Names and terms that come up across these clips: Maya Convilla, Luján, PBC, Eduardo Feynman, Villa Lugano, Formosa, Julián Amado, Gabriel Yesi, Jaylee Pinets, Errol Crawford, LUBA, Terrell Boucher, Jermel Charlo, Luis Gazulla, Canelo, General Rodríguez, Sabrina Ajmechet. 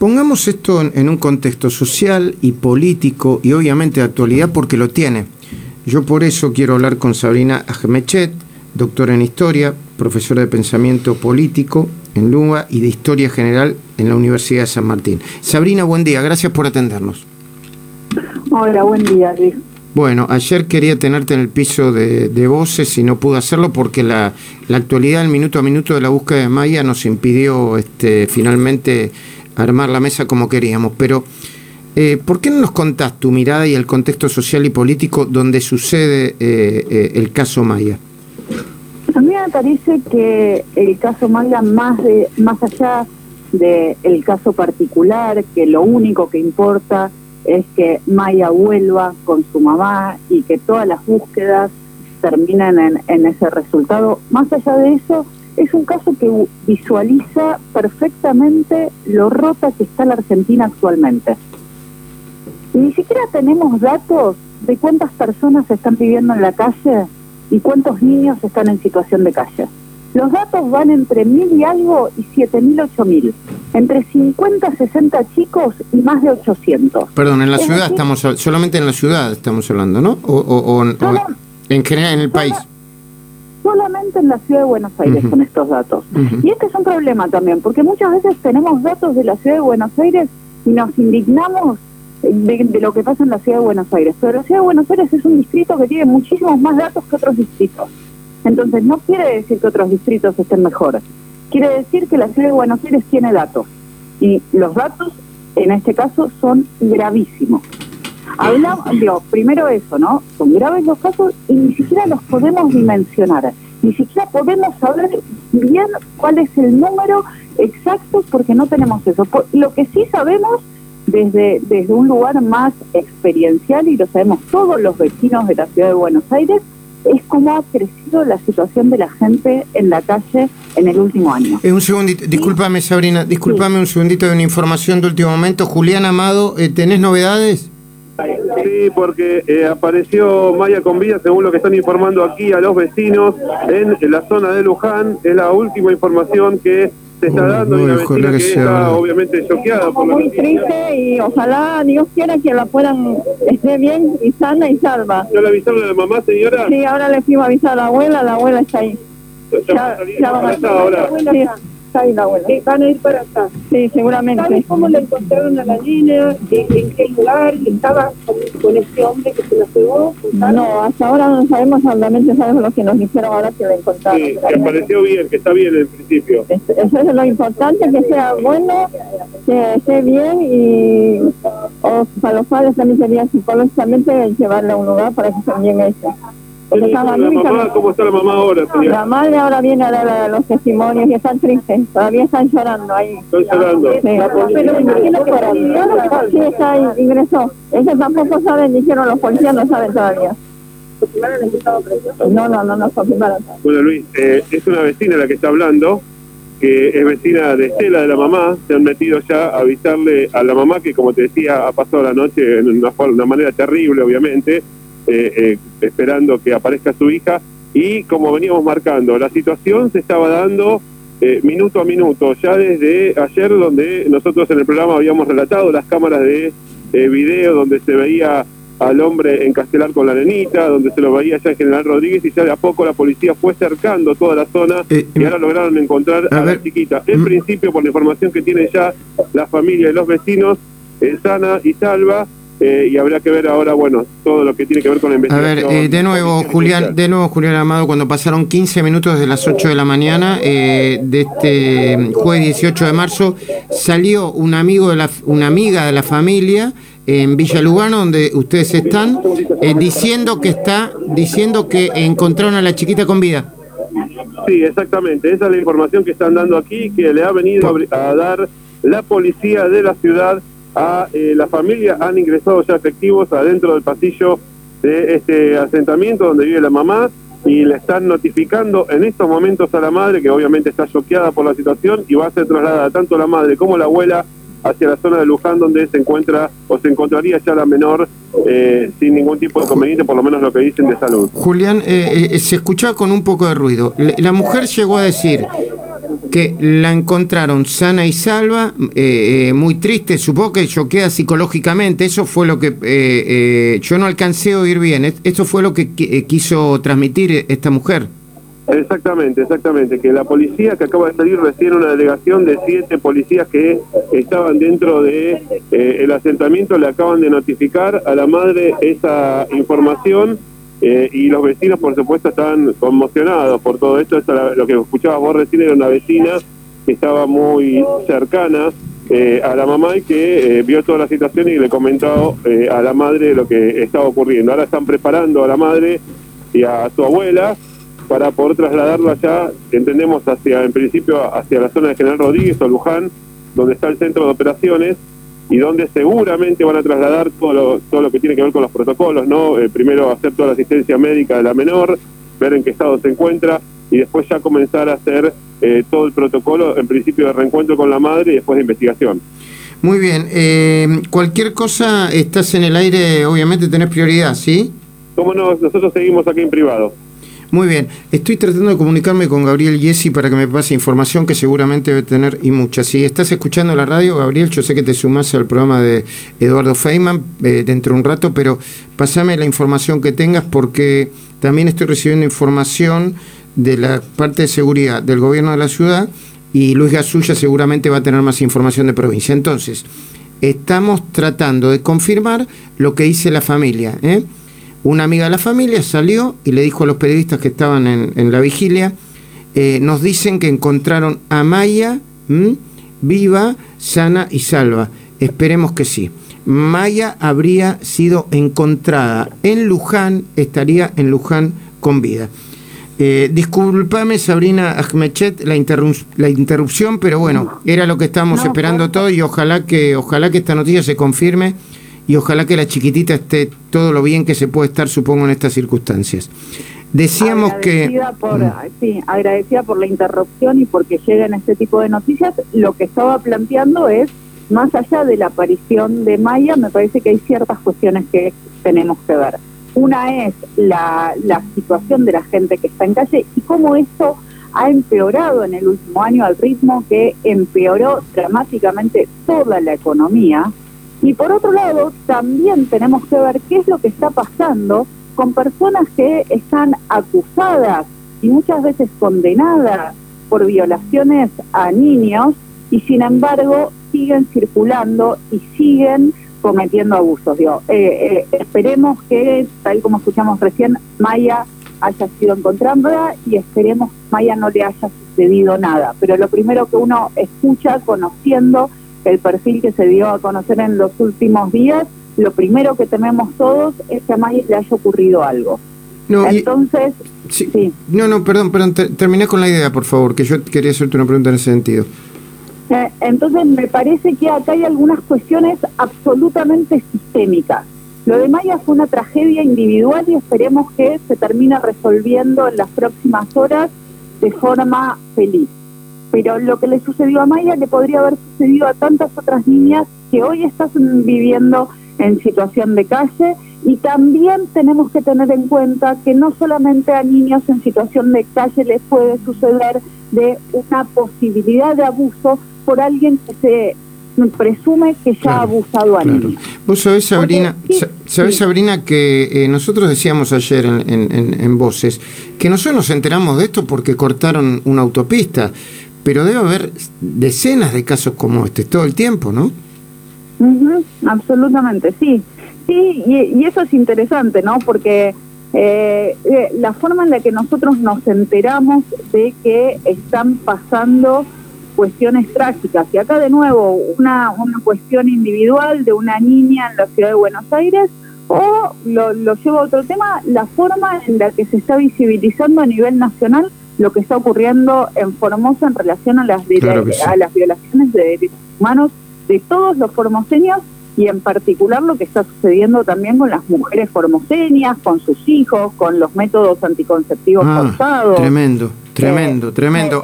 Pongamos esto en un contexto social y político y obviamente de actualidad porque lo tiene. Yo por eso quiero hablar con Sabrina Ajmechet, doctora en Historia, profesora de Pensamiento Político en LUBA y de Historia General en la Universidad de San Martín. Sabrina, buen día, gracias por atendernos. Hola, buen día, Luis. Bueno, ayer quería tenerte en el piso de voces y no pude hacerlo porque la actualidad, el minuto a minuto de la búsqueda de Maya nos impidió finalmente armar la mesa como queríamos. Pero, ¿por qué no nos contás tu mirada y el contexto social y político donde sucede el caso Maya? A mí me parece que el caso Maya, más allá del caso particular, que lo único que importa es que Maya vuelva con su mamá y que todas las búsquedas terminan en ese resultado. Más allá de eso, es un caso que visualiza perfectamente lo rota que está la Argentina actualmente. Y ni siquiera tenemos datos de cuántas personas están viviendo en la calle y cuántos niños están en situación de calle. Los datos van entre 1.000 y algo y 7.000, 8.000. Entre 50, 60 chicos y más de 800. Perdón, en la ciudad estamos, solamente en la ciudad estamos hablando, ¿no? O en general en el país. Solamente en la ciudad de Buenos Aires con estos datos. Y este es un problema también, porque muchas veces tenemos datos de la ciudad de Buenos Aires y nos indignamos de lo que pasa en la ciudad de Buenos Aires. Pero la ciudad de Buenos Aires es un distrito que tiene muchísimos más datos que otros distritos. Entonces no quiere decir que otros distritos estén mejor. Quiere decir que la ciudad de Buenos Aires tiene datos, y los datos en este caso son gravísimos. Primero eso, ¿no? Son graves los casos y ni siquiera los podemos dimensionar, ni siquiera podemos saber bien cuál es el número exacto porque no tenemos eso. Lo que sí sabemos desde un lugar más experiencial, y lo sabemos todos los vecinos de la ciudad de Buenos Aires, es cómo ha crecido la situación de la gente en la calle en el último año. Un segundito, discúlpame, Sabrina, un segundito de una información de último momento. Julián Amado, ¿tenés novedades? Sí, porque apareció Maya Convilla, según lo que están informando aquí a los vecinos, en la zona de Luján. Es la última información que se está dando, y una vecina que está obviamente choqueada. Muy triste, y ojalá Dios quiera que la puedan, esté bien y sana y salva. ¿No le avisaron a la mamá, señora? Sí, ahora le pido avisar a la abuela está ahí. Ya va a estar ahora. Sí, está ahí la abuela. Sí, van a ir para acá. Sí, seguramente. ¿Sabes cómo la encontraron a la niña? ¿En qué lugar? ¿Estaba con este hombre que se la pegó? No, hasta ahora no sabemos, solamente sabemos lo que nos dijeron ahora que la encontraron. Sí, que apareció bien, que está bien en principio. Eso es lo importante, que sea bueno, que esté bien, y para los padres también sería psicológicamente llevarla a un lugar para que estén bien hechos. ¿Cómo está la mamá ahora, señora? La madre ahora viene a dar los testimonios y están tristes, todavía están llorando ahí. Están llorando. Sí, pero imagino que sí está ahí, ingresó. Ellos tampoco saben, dijeron los policías, no saben todavía. No confirmaron. Bueno, Luis, es una vecina la que está hablando, que es vecina de Estela, de la mamá. Se han metido ya a avisarle a la mamá que, como te decía, ha pasado la noche en una manera terrible, obviamente. Esperando que aparezca su hija, y como veníamos marcando, la situación se estaba dando minuto a minuto, ya desde ayer, donde nosotros en el programa habíamos relatado las cámaras de video donde se veía al hombre encastelar con la nenita, donde se lo veía ya el General Rodríguez, y ya de a poco la policía fue cercando toda la zona y ahora lograron encontrar a la chiquita. En principio, por la información que tiene ya la familia y los vecinos, sana y salva. Y habrá que ver ahora, bueno, todo lo que tiene que ver con la investigación. A ver, de nuevo Julián Amado, cuando pasaron 15 minutos desde las 8 de la mañana de este jueves 18 de marzo, salió una amiga de la familia en Villa Lugano, donde ustedes están, diciendo que encontraron a la chiquita con vida. Sí, exactamente, esa es la información que están dando aquí, que le ha venido a dar la policía de la ciudad a la familia. Han ingresado ya efectivos adentro del pasillo de este asentamiento donde vive la mamá, y le están notificando en estos momentos a la madre, que obviamente está choqueada por la situación, y va a ser trasladada tanto la madre como la abuela hacia la zona de Luján, donde se encontraría ya la menor sin ningún tipo de inconveniente, por lo menos lo que dicen de salud. Julián, se escuchaba con un poco de ruido. La mujer llegó a decir: que la encontraron sana y salva, muy triste, supongo que choqueada psicológicamente. Eso fue lo que yo no alcancé a oír bien. Esto fue lo que quiso transmitir esta mujer. Exactamente, que la policía, que acaba de salir recién una delegación de 7 policías que estaban dentro de el asentamiento, le acaban de notificar a la madre esa información, y los vecinos, por supuesto, estaban conmocionados por todo esto. Lo que escuchabas vos recién era una vecina que estaba muy cercana a la mamá y que vio toda la situación y le comentó a la madre lo que estaba ocurriendo. Ahora están preparando a la madre y a su abuela para poder trasladarlo allá, entendemos, en principio hacia la zona de General Rodríguez o Luján, donde está el centro de operaciones, y donde seguramente van a trasladar todo lo que tiene que ver con los protocolos, ¿no? Primero hacer toda la asistencia médica de la menor, ver en qué estado se encuentra, y después ya comenzar a hacer todo el protocolo, en principio de reencuentro con la madre y después de investigación. Muy bien, cualquier cosa, estás en el aire, obviamente tenés prioridad, ¿sí? Cómo no, nosotros seguimos aquí en privado. Muy bien, estoy tratando de comunicarme con Gabriel Yesi para que me pase información que seguramente debe tener, y mucha. Si estás escuchando la radio, Gabriel, yo sé que te sumás al programa de Eduardo Feynman dentro de un rato, pero pasame la información que tengas, porque también estoy recibiendo información de la parte de seguridad del gobierno de la ciudad, y Luis Gazulla seguramente va a tener más información de provincia. Entonces, estamos tratando de confirmar lo que dice la familia, ¿eh? Una amiga de la familia salió y le dijo a los periodistas que estaban en la vigilia, nos dicen que encontraron a Maya viva, sana y salva. Esperemos que sí. Maya habría sido encontrada en Luján, estaría en Luján con vida. Discúlpame, Sabrina Ajmechet, la interrupción, pero bueno, era lo que estábamos esperando todos, y ojalá que esta noticia se confirme. Y ojalá que la chiquitita esté todo lo bien que se puede estar, supongo, en estas circunstancias. Decíamos agradecida que... Sí, agradecida por la interrupción y porque llegan este tipo de noticias. Lo que estaba planteando es, más allá de la aparición de Maya, me parece que hay ciertas cuestiones que tenemos que ver. Una es la situación de la gente que está en calle y cómo esto ha empeorado en el último año al ritmo que empeoró dramáticamente toda la economía. Y por otro lado, también tenemos que ver qué es lo que está pasando con personas que están acusadas y muchas veces condenadas por violaciones a niños y sin embargo siguen circulando y siguen cometiendo abusos. Esperemos que, tal como escuchamos recién, Maya haya sido encontrada y esperemos que Maya no le haya sucedido nada. Pero lo primero que uno escucha conociendo el perfil que se dio a conocer en los últimos días, lo primero que tememos todos es que a Maya le haya ocurrido algo. No, entonces, sí. Perdón, terminé con la idea, por favor, que yo quería hacerte una pregunta en ese sentido. Entonces me parece que acá hay algunas cuestiones absolutamente sistémicas. Lo de Maya fue una tragedia individual y esperemos que se termine resolviendo en las próximas horas de forma feliz. Pero lo que le sucedió a Maya le podría haber sucedido a tantas otras niñas que hoy están viviendo en situación de calle, y también tenemos que tener en cuenta que no solamente a niños en situación de calle les puede suceder de una posibilidad de abuso por alguien que se presume que ya ha abusado a niños. Vos sabés, Sabrina, Sabrina, que nosotros decíamos ayer en Voces que nosotros nos enteramos de esto porque cortaron una autopista, pero debe haber decenas de casos como este todo el tiempo, ¿no? Absolutamente, sí, y eso es interesante, ¿no? Porque la forma en la que nosotros nos enteramos de que están pasando cuestiones trágicas, y acá de nuevo una cuestión individual de una niña en la ciudad de Buenos Aires, o lo llevo a otro tema, la forma en la que se está visibilizando a nivel nacional lo que está ocurriendo en Formosa en relación a las violaciones de derechos humanos de todos los formoseños, y en particular lo que está sucediendo también con las mujeres formoseñas, con sus hijos, con los métodos anticonceptivos forzados. Tremendo.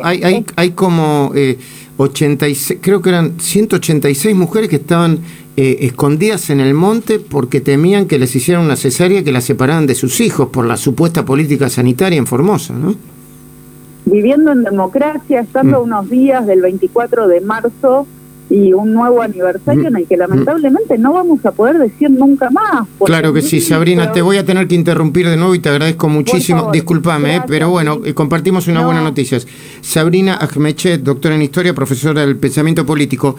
Hay como 86, creo que eran 186 mujeres que estaban escondidas en el monte porque temían que les hicieran una cesárea, que las separaran de sus hijos por la supuesta política sanitaria en Formosa, ¿no? viviendo en democracia, estando unos días del 24 de marzo y un nuevo aniversario en el que lamentablemente no vamos a poder decir nunca más. Claro que sí, Sabrina, te voy a tener que interrumpir de nuevo y te agradezco muchísimo, discúlpame, pero bueno, compartimos una buena noticia. Sabrina Ajmechet, doctora en Historia, profesora del Pensamiento Político.